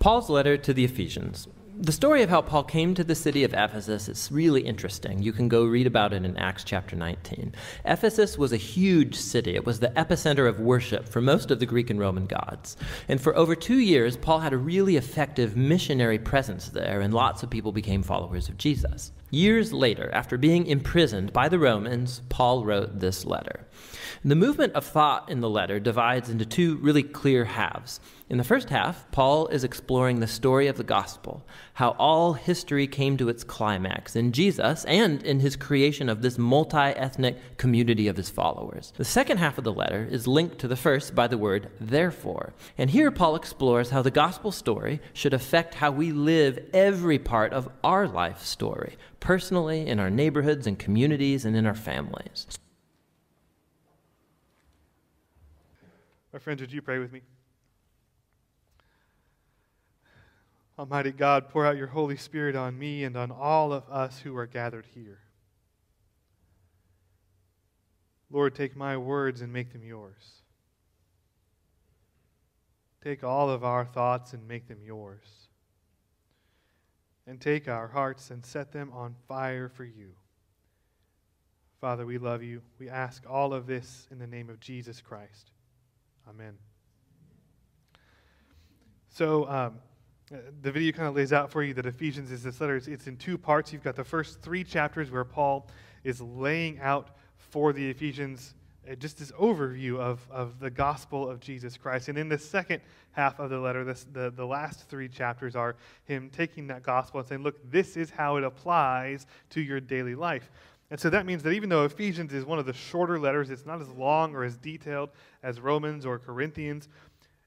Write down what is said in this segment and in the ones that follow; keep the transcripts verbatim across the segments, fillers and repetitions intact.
Paul's letter to the Ephesians. The story of how Paul came to the city of Ephesus is really interesting. You can go read about it in Acts chapter nineteen. Ephesus was a huge city. It was the epicenter of worship for most of the Greek and Roman gods. And for over two years, Paul had a really effective missionary presence there, and lots of people became followers of Jesus. Years later, after being imprisoned by the Romans, Paul wrote this letter. The movement of thought in the letter divides into two really clear halves. In the first half, Paul is exploring the story of the gospel, how all history came to its climax in Jesus and in his creation of this multi-ethnic community of his followers. The second half of the letter is linked to the first by the word therefore. And here Paul explores how the gospel story should affect how we live every part of our life story, personally, in our neighborhoods and communities, and in our families. My friends, would you pray with me? Almighty God, pour out your Holy Spirit on me and on all of us who are gathered here. Lord, take my words and make them yours. Take all of our thoughts and make them yours. And take our hearts and set them on fire for you. Father, we love you. We ask all of this in the name of Jesus Christ. Amen. So, um, the video kind of lays out for you that Ephesians is this letter. It's, it's in two parts. You've got the first three chapters where Paul is laying out for the Ephesians uh, just this overview of, of the gospel of Jesus Christ. And in the second half of the letter, this, the, the last three chapters are him taking that gospel and saying, look, this is how it applies to your daily life. And so that means that even though Ephesians is one of the shorter letters, it's not as long or as detailed as Romans or Corinthians,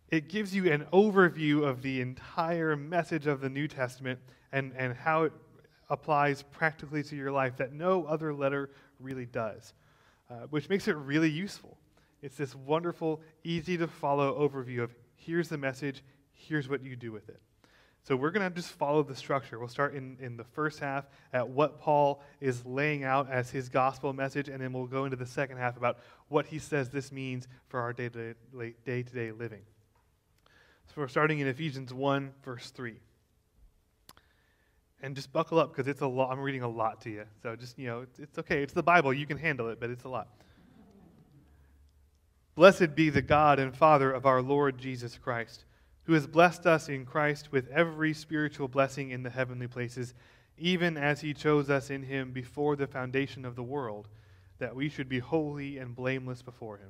it gives you an overview of the entire message of the New Testament and, and how it applies practically to your life that no other letter really does, uh, which makes it really useful. It's this wonderful, easy-to-follow overview of here's the message, here's what you do with it. So we're going to just follow the structure. We'll start in, in the first half at what Paul is laying out as his gospel message, and then we'll go into the second half about what he says this means for our day-to-day, day-to-day living. So we're starting in Ephesians one, verse three. And just buckle up because it's a lot. I'm reading a lot to you. So just, you know, it's, it's okay. It's the Bible. You can handle it, but it's a lot. Blessed be the God and Father of our Lord Jesus Christ, who has blessed us in Christ with every spiritual blessing in the heavenly places, even as he chose us in him before the foundation of the world, that we should be holy and blameless before him.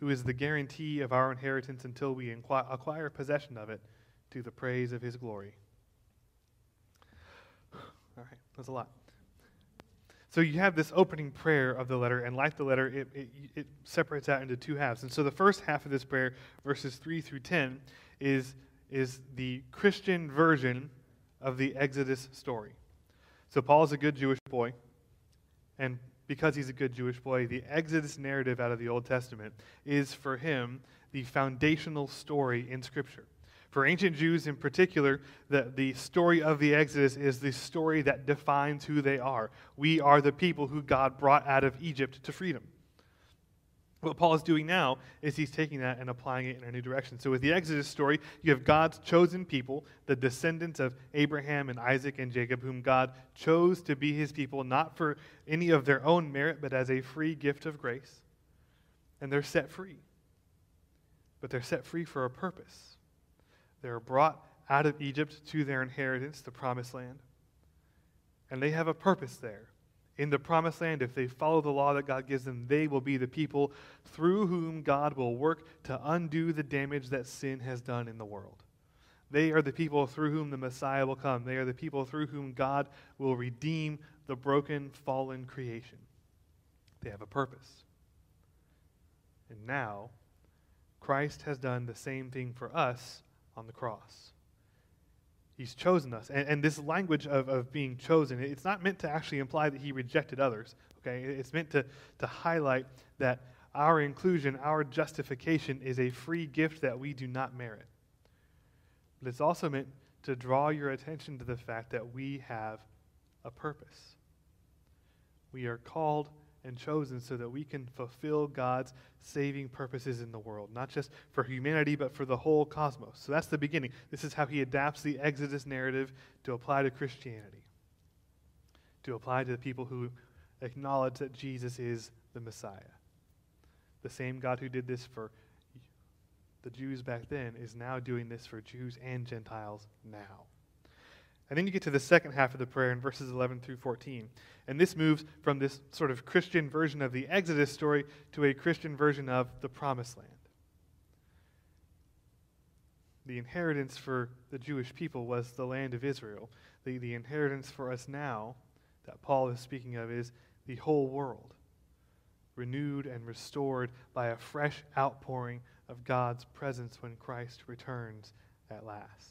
who is the guarantee of our inheritance until we acquire possession of it, to the praise of his glory. All right, that's a lot. So you have this opening prayer of the letter, and like the letter, it, it, it separates out into two halves. And so the first half of this prayer, verses three through ten, is, is the Christian version of the Exodus story. So Paul's a good Jewish boy, and because he's a good Jewish boy, the Exodus narrative out of the Old Testament is for him the foundational story in Scripture. For ancient Jews in particular, the, the story of the Exodus is the story that defines who they are. We are the people who God brought out of Egypt to freedom. What Paul is doing now is he's taking that and applying it in a new direction. So with the Exodus story, you have God's chosen people, the descendants of Abraham and Isaac and Jacob, whom God chose to be his people, not for any of their own merit, but as a free gift of grace. And they're set free. But they're set free for a purpose. They're brought out of Egypt to their inheritance, the promised land. And they have a purpose there. in the promised land, if they follow the law that God gives them, they will be the people through whom God will work to undo the damage that sin has done in the world. They are the people through whom the Messiah will come. They are the people through whom God will redeem the broken, fallen creation. They have a purpose. And now, Christ has done the same thing for us on the cross. He's chosen us. And, and this language of, of being chosen, it's not meant to actually imply that he rejected others. Okay? It's meant to, to highlight that our inclusion, our justification is a free gift that we do not merit. But it's also meant to draw your attention to the fact that we have a purpose. We are called and chosen so that we can fulfill God's saving purposes in the world, not just for humanity, but for the whole cosmos. So that's the beginning. This is how he adapts the Exodus narrative to apply to Christianity, to apply to the people who acknowledge that Jesus is the Messiah. The same God who did this for the Jews back then is now doing this for Jews and Gentiles now. And then you get to the second half of the prayer in verses eleven through fourteen. And this moves from this sort of Christian version of the Exodus story to a Christian version of the Promised Land. The inheritance for the Jewish people was the land of Israel. The, the inheritance for us now that Paul is speaking of is the whole world, renewed and restored by a fresh outpouring of God's presence when Christ returns at last.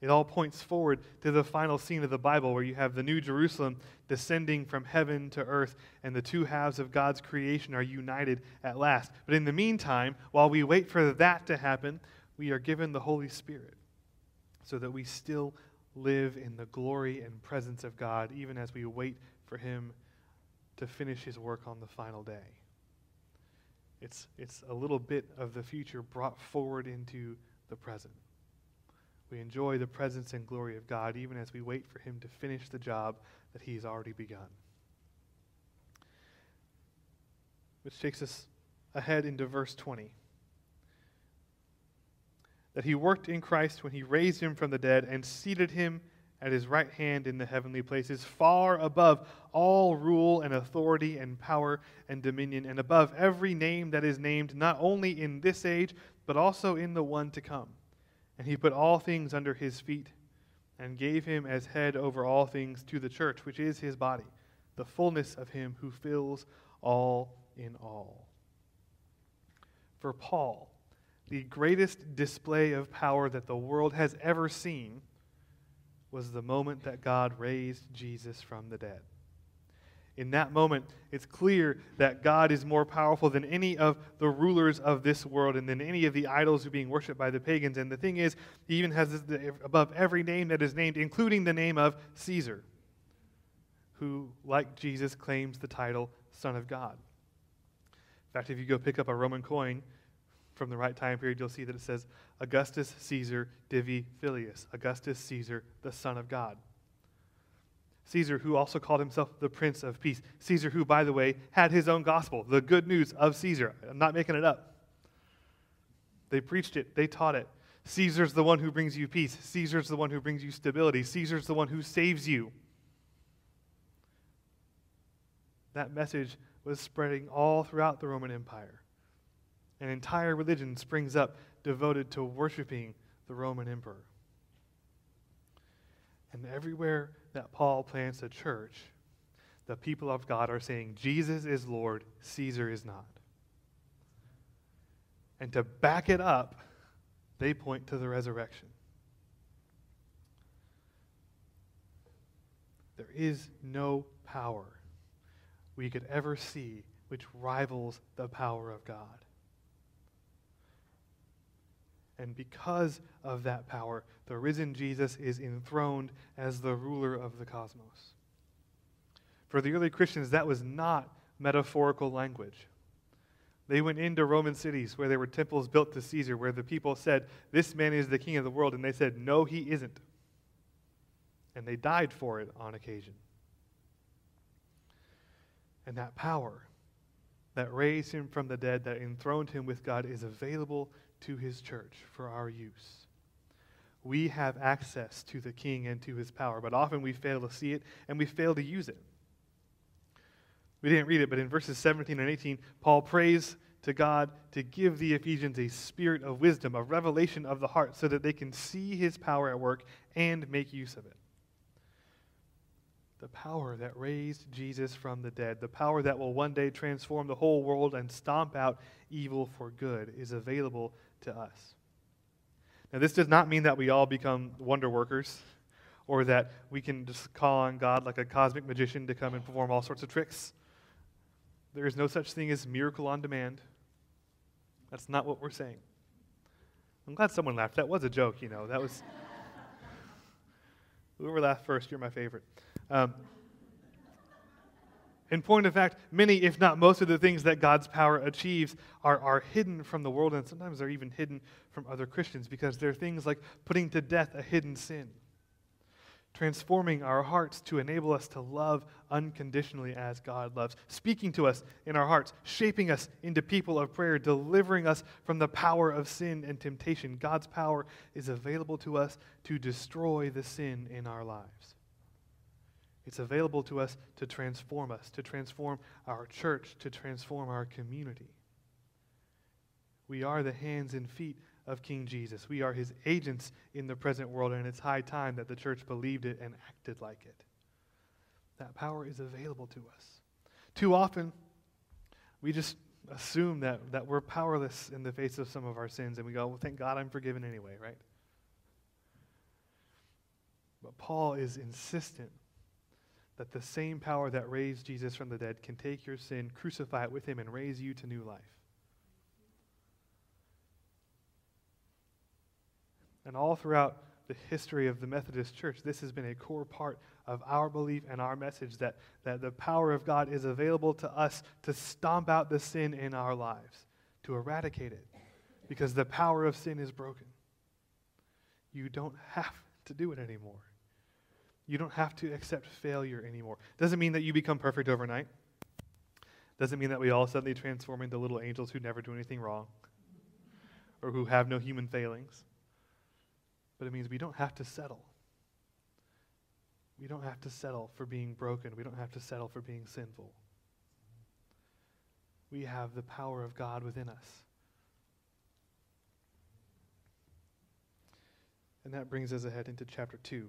It all points forward to the final scene of the Bible where you have the New Jerusalem descending from heaven to earth, and the two halves of God's creation are united at last. But in the meantime, while we wait for that to happen, we are given the Holy Spirit so that we still live in the glory and presence of God, even as we wait for him to finish his work on the final day. It's, it's a little bit of the future brought forward into the present. We enjoy the presence and glory of God even as we wait for him to finish the job that he has already begun. Which takes us ahead into verse twenty. That he worked in Christ when he raised him from the dead and seated him at his right hand in the heavenly places, far above all rule and authority and power and dominion, and above every name that is named, not only in this age, but also in the one to come. And he put all things under his feet and gave him as head over all things to the church, which is his body, the fullness of him who fills all in all. For Paul, the greatest display of power that the world has ever seen was the moment that God raised Jesus from the dead. In that moment, it's clear that God is more powerful than any of the rulers of this world and than any of the idols who are being worshipped by the pagans. And the thing is, he even has this above every name that is named, including the name of Caesar, who, like Jesus, claims the title Son of God. In fact, if you go pick up a Roman coin from the right time period, you'll see that it says, Augustus Caesar Divi Filius, Augustus Caesar, the Son of God. Caesar, who also called himself the Prince of Peace. Caesar, who, by the way, had his own gospel, the good news of Caesar. I'm not making it up. They preached it. They taught it. Caesar's the one who brings you peace. Caesar's the one who brings you stability. Caesar's the one who saves you. That message was spreading all throughout the Roman Empire. An entire religion springs up devoted to worshiping the Roman emperor. And everywhere that Paul plants a church, the people of God are saying, Jesus is Lord, Caesar is not. And to back it up, they point to the resurrection. There is no power we could ever see which rivals the power of God. And because of that power, the risen Jesus is enthroned as the ruler of the cosmos. For the early Christians, that was not metaphorical language. They went into Roman cities where there were temples built to Caesar, where the people said, this man is the king of the world, and they said, no, he isn't. And they died for it on occasion. And that power that raised him from the dead, that enthroned him with God, is available to his church for our use. We have access to the king and to his power, but often we fail to see it and we fail to use it. We didn't read it, but in verses seventeen and eighteen, Paul prays to God to give the Ephesians a spirit of wisdom, a revelation of the heart, so that they can see his power at work and make use of it. The power that raised Jesus from the dead, the power that will one day transform the whole world and stomp out evil for good, is available to us. Now, this does not mean that we all become wonder workers, or that we can just call on God like a cosmic magician to come and perform all sorts of tricks. There is no such thing as miracle on demand. That's not what we're saying. I'm glad someone laughed. That was a joke, you know. That was... Whoever laughed first, you're my favorite. Um, in point of fact, many, if not most of the things that God's power achieves are, are hidden from the world, and sometimes they're even hidden from other Christians, because they're things like putting to death a hidden sin, transforming our hearts to enable us to love unconditionally as God loves, speaking to us in our hearts, shaping us into people of prayer, delivering us from the power of sin and temptation. God's power is available to us to destroy the sin in our lives. It's available to us to transform us, to transform our church, to transform our community. We are the hands and feet of King Jesus. We are his agents in the present world, and it's high time that the church believed it and acted like it. That power is available to us. Too often, we just assume that, that we're powerless in the face of some of our sins, and we go, well, thank God I'm forgiven anyway, right? But Paul is insistent that the same power that raised Jesus from the dead can take your sin, crucify it with him, and raise you to new life. And all throughout the history of the Methodist Church, this has been a core part of our belief and our message, that, that the power of God is available to us to stomp out the sin in our lives, to eradicate it, because the power of sin is broken. You don't have to do it anymore. You don't have to accept failure anymore. Doesn't mean that you become perfect overnight. Doesn't mean that we all suddenly transform into little angels who never do anything wrong or who have no human failings. But it means we don't have to settle. We don't have to settle for being broken. We don't have to settle for being sinful. We have the power of God within us. And that brings us ahead into chapter two.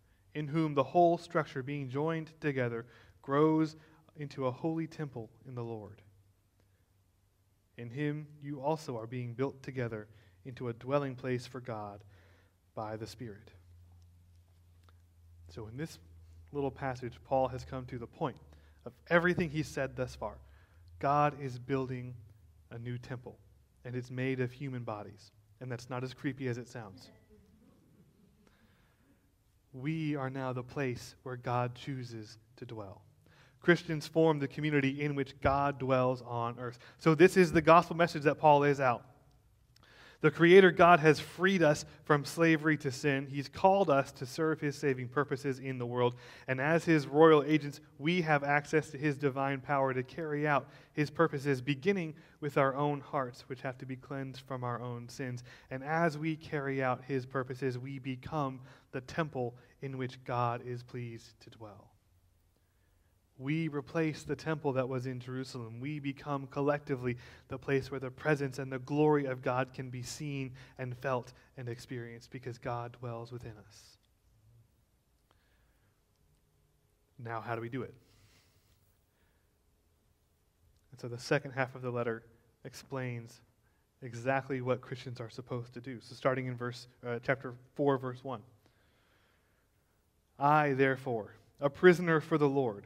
in whom the whole structure, being joined together, grows into a holy temple in the Lord. In him you also are being built together into a dwelling place for God by the Spirit. So in this little passage, Paul has come to the point of everything he said thus far. God is building a new temple, and it's made of human bodies, and that's not as creepy as it sounds. We are now the place where God chooses to dwell. Christians form the community in which God dwells on earth. So this is the gospel message that Paul lays out. The Creator God has freed us from slavery to sin. He's called us to serve his saving purposes in the world. And as his royal agents, we have access to his divine power to carry out his purposes, beginning with our own hearts, which have to be cleansed from our own sins. And as we carry out his purposes, we become the temple in which God is pleased to dwell. We replace the temple that was in Jerusalem. We become collectively the place where the presence and the glory of God can be seen and felt and experienced, because God dwells within us. Now, how do we do it? And so the second half of the letter explains exactly what Christians are supposed to do. So starting in verse uh, chapter four, verse one. I, therefore, a prisoner for the Lord,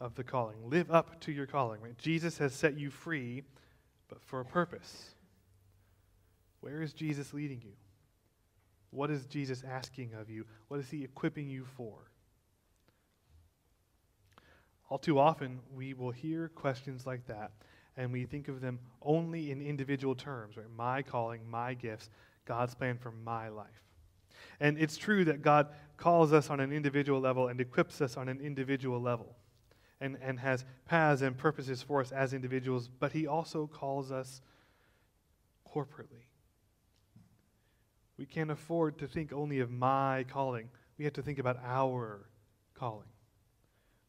of the calling. Live up to your calling. Right? Jesus has set you free, but for a purpose. Where is Jesus leading you? What is Jesus asking of you? What is he equipping you for? All too often, we will hear questions like that, and we think of them only in individual terms, right? My calling, my gifts, God's plan for my life. And it's true that God calls us on an individual level and equips us on an individual level and, and has paths and purposes for us as individuals, but he also calls us corporately. We can't afford to think only of my calling. We have to think about our calling.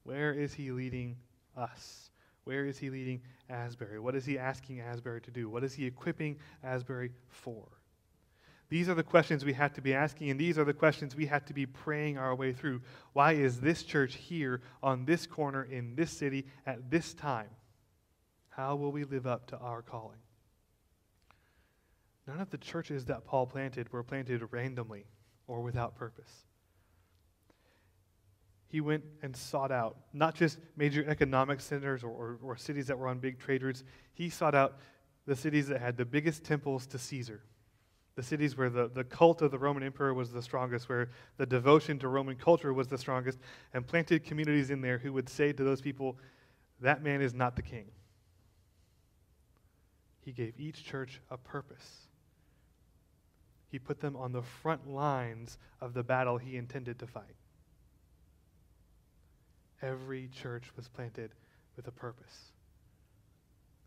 Where is he leading us? Where is he leading Asbury? What is he asking Asbury to do? What is he equipping Asbury for? These are the questions we have to be asking, and these are the questions we have to be praying our way through. Why is this church here on this corner in this city at this time? How will we live up to our calling? None of the churches that Paul planted were planted randomly or without purpose. He went and sought out not just major economic centers or, or, or cities that were on big trade routes. He sought out the cities that had the biggest temples to Caesar, the cities where the, the cult of the Roman emperor was the strongest, where the devotion to Roman culture was the strongest, and planted communities in there who would say to those people, that man is not the king. He gave each church a purpose. He put them on the front lines of the battle he intended to fight. Every church was planted with a purpose,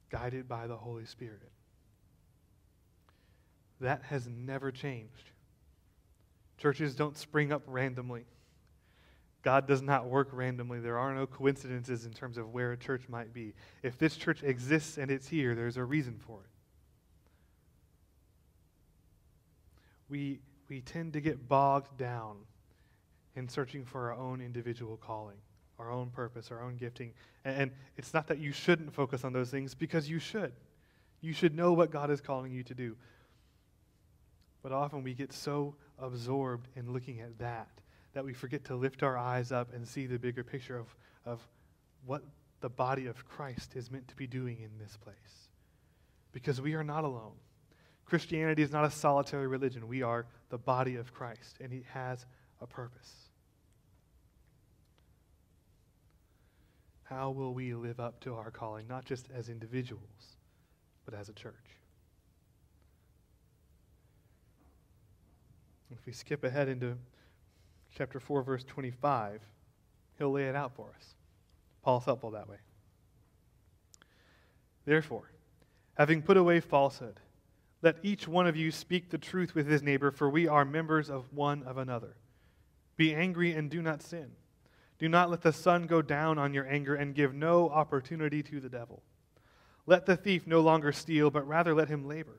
guided by the Holy Spirit. That has never changed. Churches don't spring up randomly. God does not work randomly. There are no coincidences in terms of where a church might be. If this church exists and it's here, there's a reason for it. We, we tend to get bogged down in searching for our own individual calling, our own purpose, our own gifting. And, and it's not that you shouldn't focus on those things, because you should. You should know what God is calling you to do. But often we get so absorbed in looking at that that we forget to lift our eyes up and see the bigger picture of, of what the body of Christ is meant to be doing in this place. Because we are not alone. Christianity is not a solitary religion. We are the body of Christ, and it has a purpose. How will we live up to our calling, not just as individuals, but as a church? If we skip ahead into chapter four, verse twenty-five, he'll lay it out for us. Paul's helpful that way. Therefore, having put away falsehood, let each one of you speak the truth with his neighbor, for we are members of one of another. Be angry and do not sin. Do not let the sun go down on your anger, and give no opportunity to the devil. Let the thief no longer steal, but rather let him labor,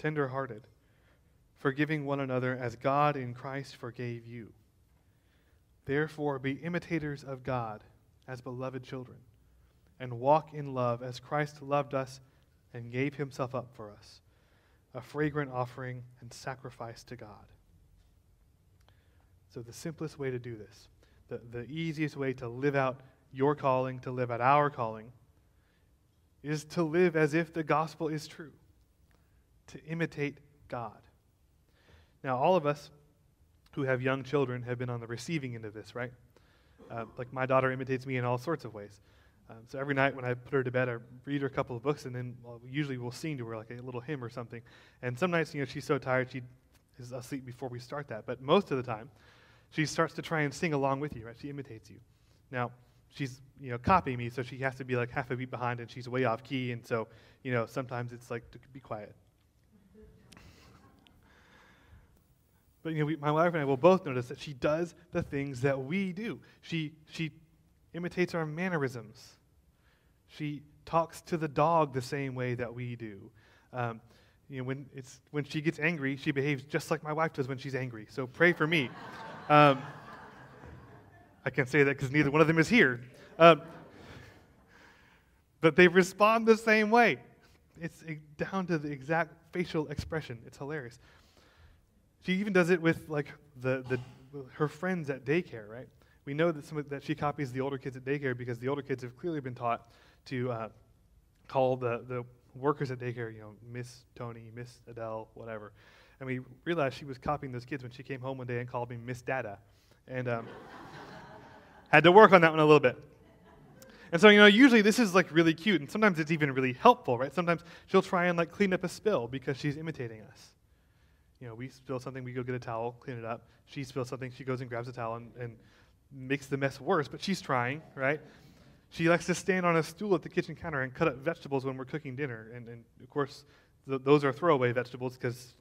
tender-hearted, forgiving one another as God in Christ forgave you. Therefore, be imitators of God as beloved children, and walk in love as Christ loved us and gave himself up for us, a fragrant offering and sacrifice to God. So the simplest way to do this, the, the easiest way to live out your calling, to live out our calling, is to live as if the gospel is true. To imitate God. Now, all of us who have young children have been on the receiving end of this, right? Uh, like my daughter imitates me in all sorts of ways. Um, so every night when I put her to bed, I read her a couple of books, and then well, usually we'll sing to her like a little hymn or something. And some nights, you know, she's so tired she is asleep before we start that. But most of the time, she starts to try and sing along with you, right? She imitates you. Now, she's, you know, copying me, so she has to be like half a beat behind, and she's way off key, and so, you know, sometimes it's like, be quiet. But, you know, we, my wife and I will both notice that she does the things that we do. She, she imitates our mannerisms. She talks to the dog the same way that we do. Um, you know, when, it's, when she gets angry, she behaves just like my wife does when she's angry, so pray for me. Um, I can't say that because neither one of them is here. Um, but they respond the same way. It's down to the exact facial expression. It's hilarious. She even does it with like the, the her friends at daycare, right? We know that some of, that she copies the older kids at daycare because the older kids have clearly been taught to uh, call the, the workers at daycare, you know, Miss Tony, Miss Adele, whatever. And we realized she was copying those kids when she came home one day and called me Miss Dada, and um, had to work on that one a little bit. And so, you know, usually this is like really cute, and sometimes it's even really helpful, right? Sometimes she'll try and like clean up a spill because she's imitating us. You know, we spill something, we go get a towel, clean it up. She spills something, she goes and grabs a towel and, and makes the mess worse, but she's trying, right? She likes to stand on a stool at the kitchen counter and cut up vegetables when we're cooking dinner. And, and of course, th- those are throwaway vegetables because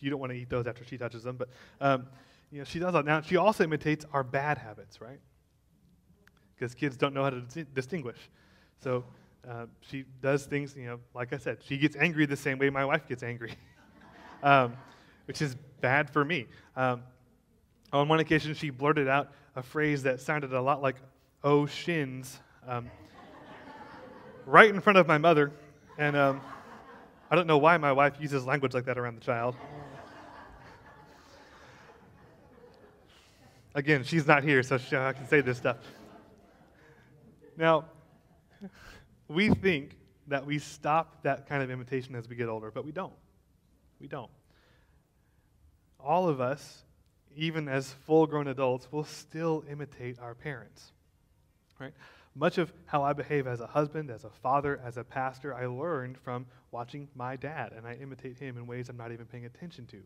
you don't want to eat those after she touches them. But, um, you know, she does that. Now, she also imitates our bad habits, right? Because kids don't know how to dis- distinguish. So uh, she does things, you know, like I said, she gets angry the same way my wife gets angry. um, which is bad for me. Um, on one occasion, she blurted out a phrase that sounded a lot like, oh, shins, um, right in front of my mother. And um, I don't know why my wife uses language like that around the child. Again, she's not here, so she, I can say this stuff. Now, we think that we stop that kind of imitation as we get older, but we don't. We don't. All of us, even as full-grown adults, will still imitate our parents, right? Much of how I behave as a husband, as a father, as a pastor, I learned from watching my dad, and I imitate him in ways I'm not even paying attention to.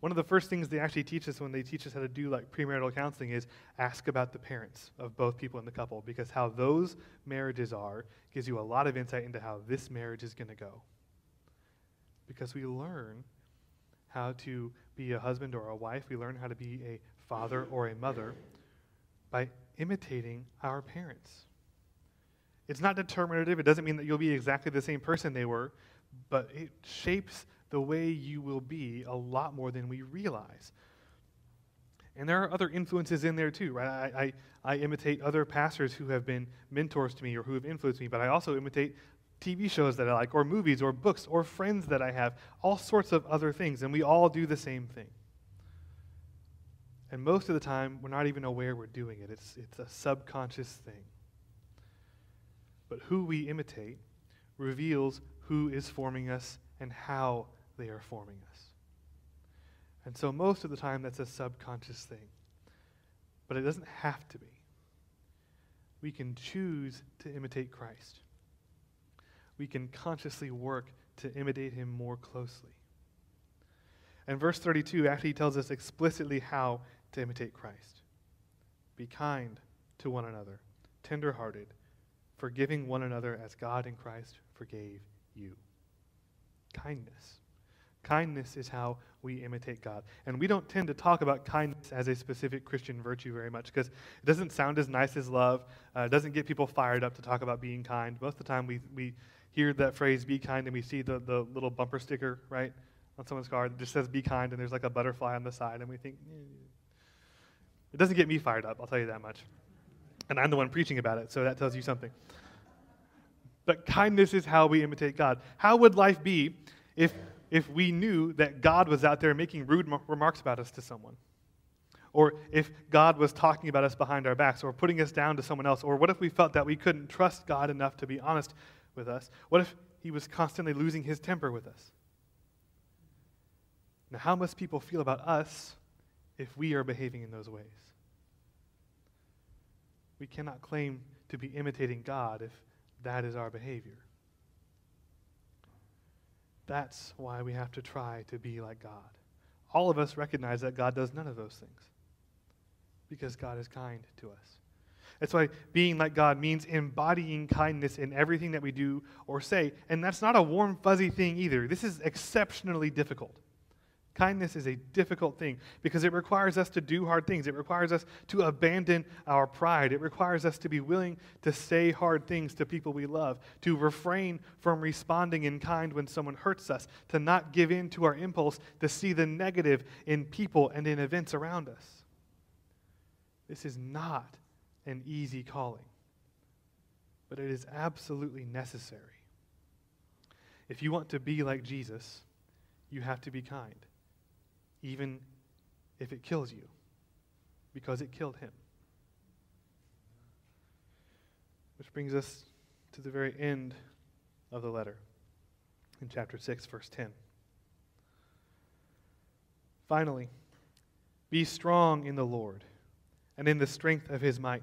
One of the first things they actually teach us when they teach us how to do like premarital counseling is ask about the parents of both people in the couple, because how those marriages are gives you a lot of insight into how this marriage is going to go. Because we learn how to be a husband or a wife. We learn how to be a father or a mother by imitating our parents. It's not determinative. It doesn't mean that you'll be exactly the same person they were, but it shapes the way you will be a lot more than we realize. And there are other influences in there too, right? I, I, I imitate other pastors who have been mentors to me or who have influenced me, but I also imitate T V shows that I like, or movies, or books, or friends that I have, all sorts of other things, and we all do the same thing. And most of the time, we're not even aware we're doing it. It's, it's a subconscious thing. But who we imitate reveals who is forming us and how they are forming us. And so most of the time, that's a subconscious thing. But it doesn't have to be. We can choose to imitate Christ. We can consciously work to imitate him more closely. And verse thirty-two actually tells us explicitly how to imitate Christ. Be kind to one another, tenderhearted, forgiving one another as God in Christ forgave you. Kindness. Kindness is how we imitate God. And we don't tend to talk about kindness as a specific Christian virtue very much because it doesn't sound as nice as love. Uh, it doesn't get people fired up to talk about being kind. Most of the time we we hear that phrase, be kind, and we see the, the little bumper sticker, right, on someone's car that just says be kind, and there's like a butterfly on the side, and we think, eh. It doesn't get me fired up, I'll tell you that much. And I'm the one preaching about it, so that tells you something. But kindness is how we imitate God. How would life be if... if we knew that God was out there making rude m- remarks about us to someone? Or if God was talking about us behind our backs or putting us down to someone else? Or what if we felt that we couldn't trust God enough to be honest with us? What if he was constantly losing his temper with us? Now, how must people feel about us if we are behaving in those ways? We cannot claim to be imitating God if that is our behavior. That's why we have to try to be like God. All of us recognize that God does none of those things because God is kind to us. That's why being like God means embodying kindness in everything that we do or say. And that's not a warm, fuzzy thing either. This is exceptionally difficult. Kindness is a difficult thing because it requires us to do hard things. It requires us to abandon our pride. It requires us to be willing to say hard things to people we love, to refrain from responding in kind when someone hurts us, to not give in to our impulse to see the negative in people and in events around us. This is not an easy calling, but it is absolutely necessary. If you want to be like Jesus, you have to be kind. Even if it kills you, because it killed him. Which brings us to the very end of the letter, in chapter six, verse ten. Finally, be strong in the Lord and in the strength of his might.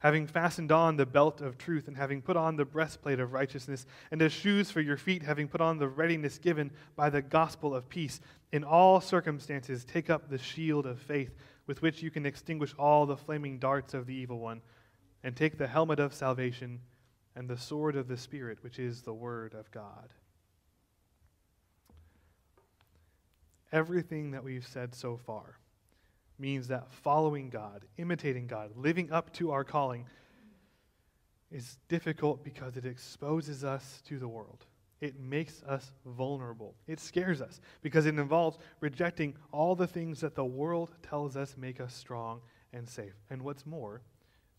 having fastened on the belt of truth, and having put on the breastplate of righteousness, and as shoes for your feet, having put on the readiness given by the gospel of peace. In all circumstances, take up the shield of faith, with which you can extinguish all the flaming darts of the evil one, and take the helmet of salvation and the sword of the Spirit, which is the word of God. Everything that we've said so far means that following God, imitating God, living up to our calling is difficult because it exposes us to the world. It makes us vulnerable. It scares us because it involves rejecting all the things that the world tells us make us strong and safe. And what's more,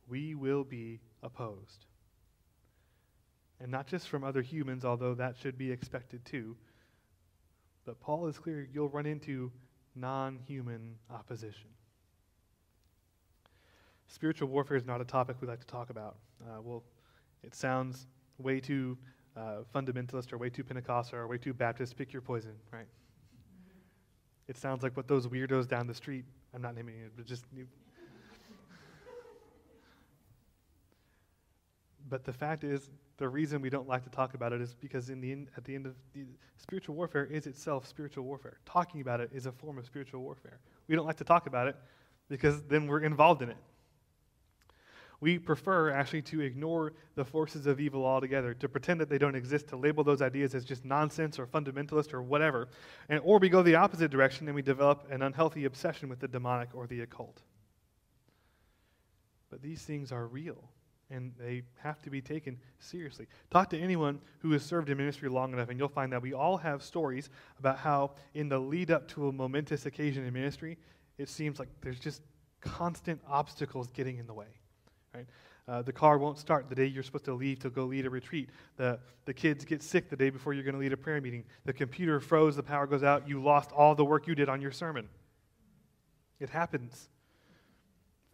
we will be opposed. And not just from other humans, although that should be expected too, but Paul is clear you'll run into non-human opposition. Spiritual warfare is not a topic we like to talk about. Uh, well, it sounds way too uh, fundamentalist or way too Pentecostal or way too Baptist. Pick your poison, right? It sounds like what those weirdos down the street, I'm not naming it, but just... But the fact is, the reason we don't like to talk about it is because in the end, at the end of the, spiritual warfare is itself spiritual warfare. Talking about it is a form of spiritual warfare. We don't like to talk about it because then we're involved in it. We prefer actually to ignore the forces of evil altogether, to pretend that they don't exist, to label those ideas as just nonsense or fundamentalist or whatever. And, or we go the opposite direction and we develop an unhealthy obsession with the demonic or the occult. But these things are real, and they have to be taken seriously. Talk to anyone who has served in ministry long enough, and you'll find that we all have stories about how in the lead up to a momentous occasion in ministry, it seems like there's just constant obstacles getting in the way. Right? Uh, the car won't start the day you're supposed to leave to go lead a retreat. The, the kids get sick the day before you're going to lead a prayer meeting. The computer froze, the power goes out, you lost all the work you did on your sermon. It happens.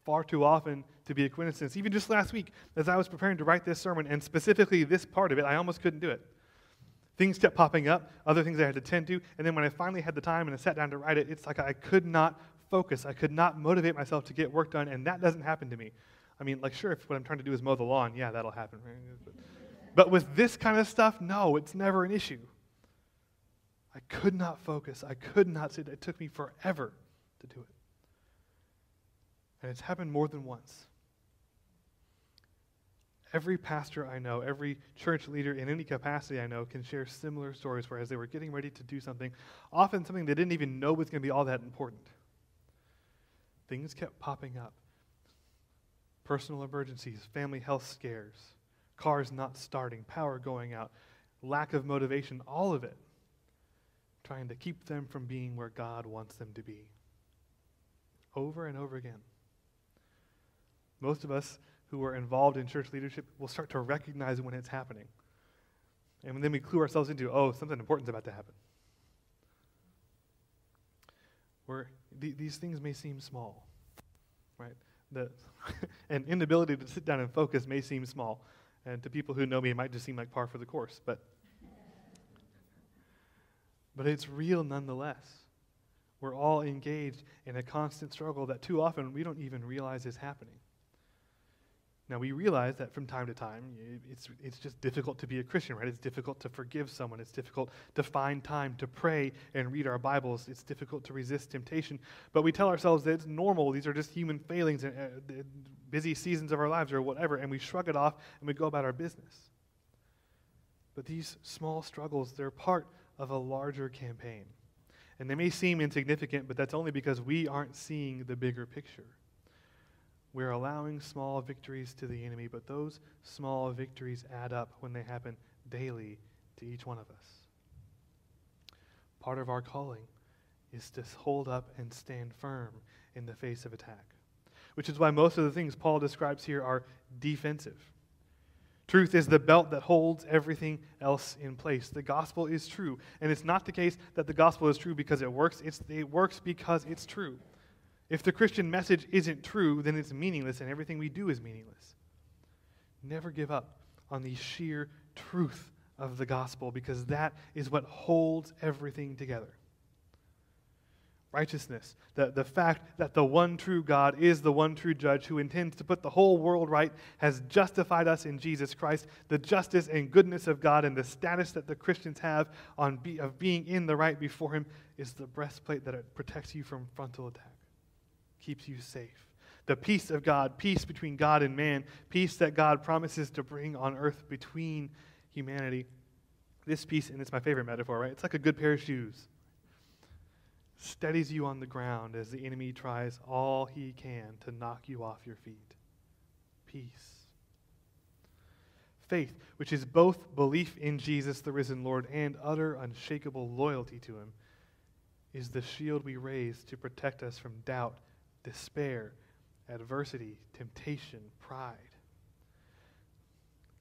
Far too often to be a coincidence. Even just last week, as I was preparing to write this sermon, and specifically this part of it, I almost couldn't do it. Things kept popping up, other things I had to tend to, and then when I finally had the time and I sat down to write it, it's like I could not focus. I could not motivate myself to get work done, and that doesn't happen to me. I mean, like, sure, if what I'm trying to do is mow the lawn, yeah, that'll happen. But with this kind of stuff, no, it's never an issue. I could not focus. I could not sit. It took me forever to do it. And it's happened more than once. Every pastor I know, every church leader in any capacity I know can share similar stories where as they were getting ready to do something, often something they didn't even know was going to be all that important, things kept popping up. Personal emergencies, family health scares, cars not starting, power going out, lack of motivation, all of it, trying to keep them from being where God wants them to be. Over and over again. Most of us who are involved in church leadership will start to recognize when it's happening. And then we clue ourselves into, oh, something important's about to happen. Where th- these things may seem small, right? the an inability to sit down and focus may seem small, and to people who know me, it might just seem like par for the course, but but it's real nonetheless. We're all engaged in a constant struggle that too often we don't even realize is happening. Now, we realize that from time to time, it's it's just difficult to be a Christian, right? It's difficult to forgive someone. It's difficult to find time to pray and read our Bibles. It's difficult to resist temptation. But we tell ourselves that it's normal. These are just human failings and uh, busy seasons of our lives or whatever, and we shrug it off and we go about our business. But these small struggles, they're part of a larger campaign. And they may seem insignificant, but that's only because we aren't seeing the bigger picture. We're allowing small victories to the enemy, but those small victories add up when they happen daily to each one of us. Part of our calling is to hold up and stand firm in the face of attack, which is why most of the things Paul describes here are defensive. Truth is the belt that holds everything else in place. The gospel is true, and it's not the case that the gospel is true because it works. It's, it works because it's true. If the Christian message isn't true, then it's meaningless, and everything we do is meaningless. Never give up on the sheer truth of the gospel, because that is what holds everything together. Righteousness, the, the fact that the one true God is the one true judge who intends to put the whole world right, has justified us in Jesus Christ. The justice and goodness of God and the status that the Christians have on be, of being in the right before him is the breastplate that it protects you from frontal attack. Keeps you safe. The peace of God, peace between God and man, peace that God promises to bring on earth between humanity. This peace, and it's my favorite metaphor, right? It's like a good pair of shoes. Steadies you on the ground as the enemy tries all he can to knock you off your feet. Peace. Faith, which is both belief in Jesus, the risen Lord, and utter unshakable loyalty to him, is the shield we raise to protect us from doubt, despair, adversity, temptation, pride.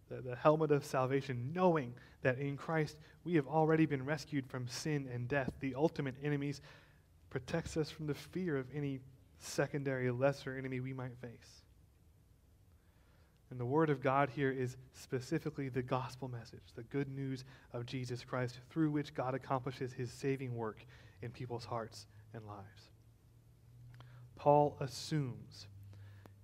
The, the helmet of salvation, knowing that in Christ we have already been rescued from sin and death, the ultimate enemies, protects us from the fear of any secondary, lesser enemy we might face. And the word of God here is specifically the gospel message, the good news of Jesus Christ, through which God accomplishes his saving work in people's hearts and lives. Paul assumes,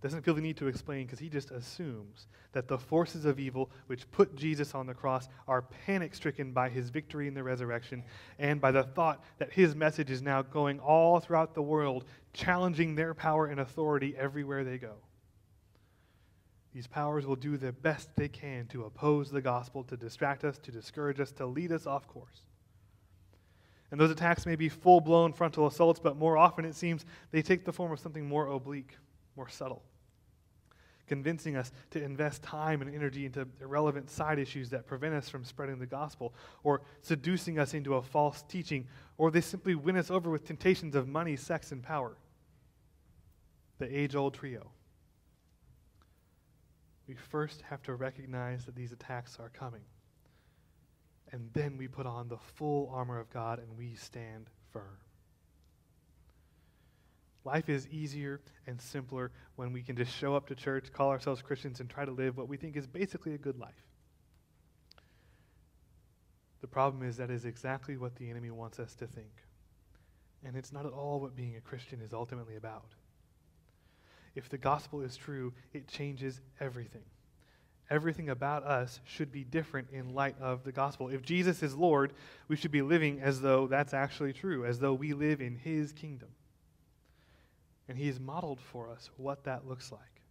doesn't feel the need to explain because he just assumes that the forces of evil which put Jesus on the cross are panic-stricken by his victory in the resurrection and by the thought that his message is now going all throughout the world, challenging their power and authority everywhere they go. These powers will do the best they can to oppose the gospel, to distract us, to discourage us, to lead us off course. And those attacks may be full-blown frontal assaults, but more often it seems they take the form of something more oblique, more subtle, convincing us to invest time and energy into irrelevant side issues that prevent us from spreading the gospel, or seducing us into a false teaching, or they simply win us over with temptations of money, sex, and power. The age-old trio. We first have to recognize that these attacks are coming. And then we put on the full armor of God and we stand firm. Life is easier and simpler when we can just show up to church, call ourselves Christians, and try to live what we think is basically a good life. The problem is that is exactly what the enemy wants us to think. And it's not at all what being a Christian is ultimately about. If the gospel is true, it changes everything. Everything about us should be different in light of the gospel. If Jesus is Lord, we should be living as though that's actually true, as though we live in his kingdom. And he has modeled for us what that looks like.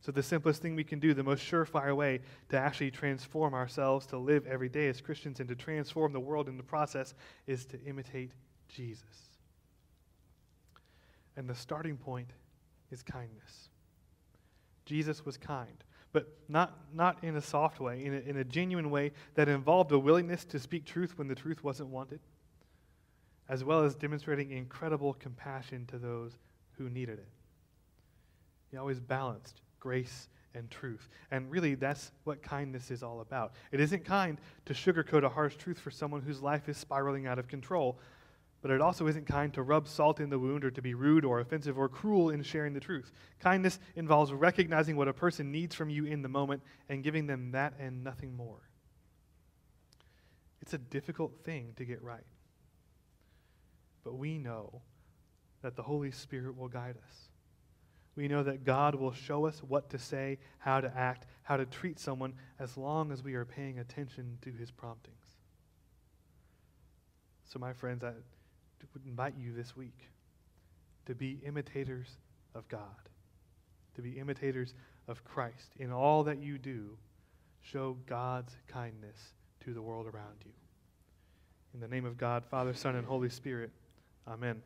So the simplest thing we can do, the most surefire way to actually transform ourselves, to live every day as Christians and to transform the world in the process, is to imitate Jesus. And the starting point is kindness. Jesus was kind. But not not in a soft way, in a, in a genuine way that involved a willingness to speak truth when the truth wasn't wanted, as well as demonstrating incredible compassion to those who needed it. He always balanced grace and truth, and really that's what kindness is all about. It isn't kind to sugarcoat a harsh truth for someone whose life is spiraling out of control, But it also isn't kind to rub salt in the wound or to be rude or offensive or cruel in sharing the truth. Kindness involves recognizing what a person needs from you in the moment and giving them that and nothing more. It's a difficult thing to get right. But we know that the Holy Spirit will guide us. We know that God will show us what to say, how to act, how to treat someone, as long as we are paying attention to his promptings. So my friends, I would invite you this week to be imitators of God, to be imitators of Christ. In all that you do, show God's kindness to the world around you. In the name of God, Father, Son, and Holy Spirit, amen.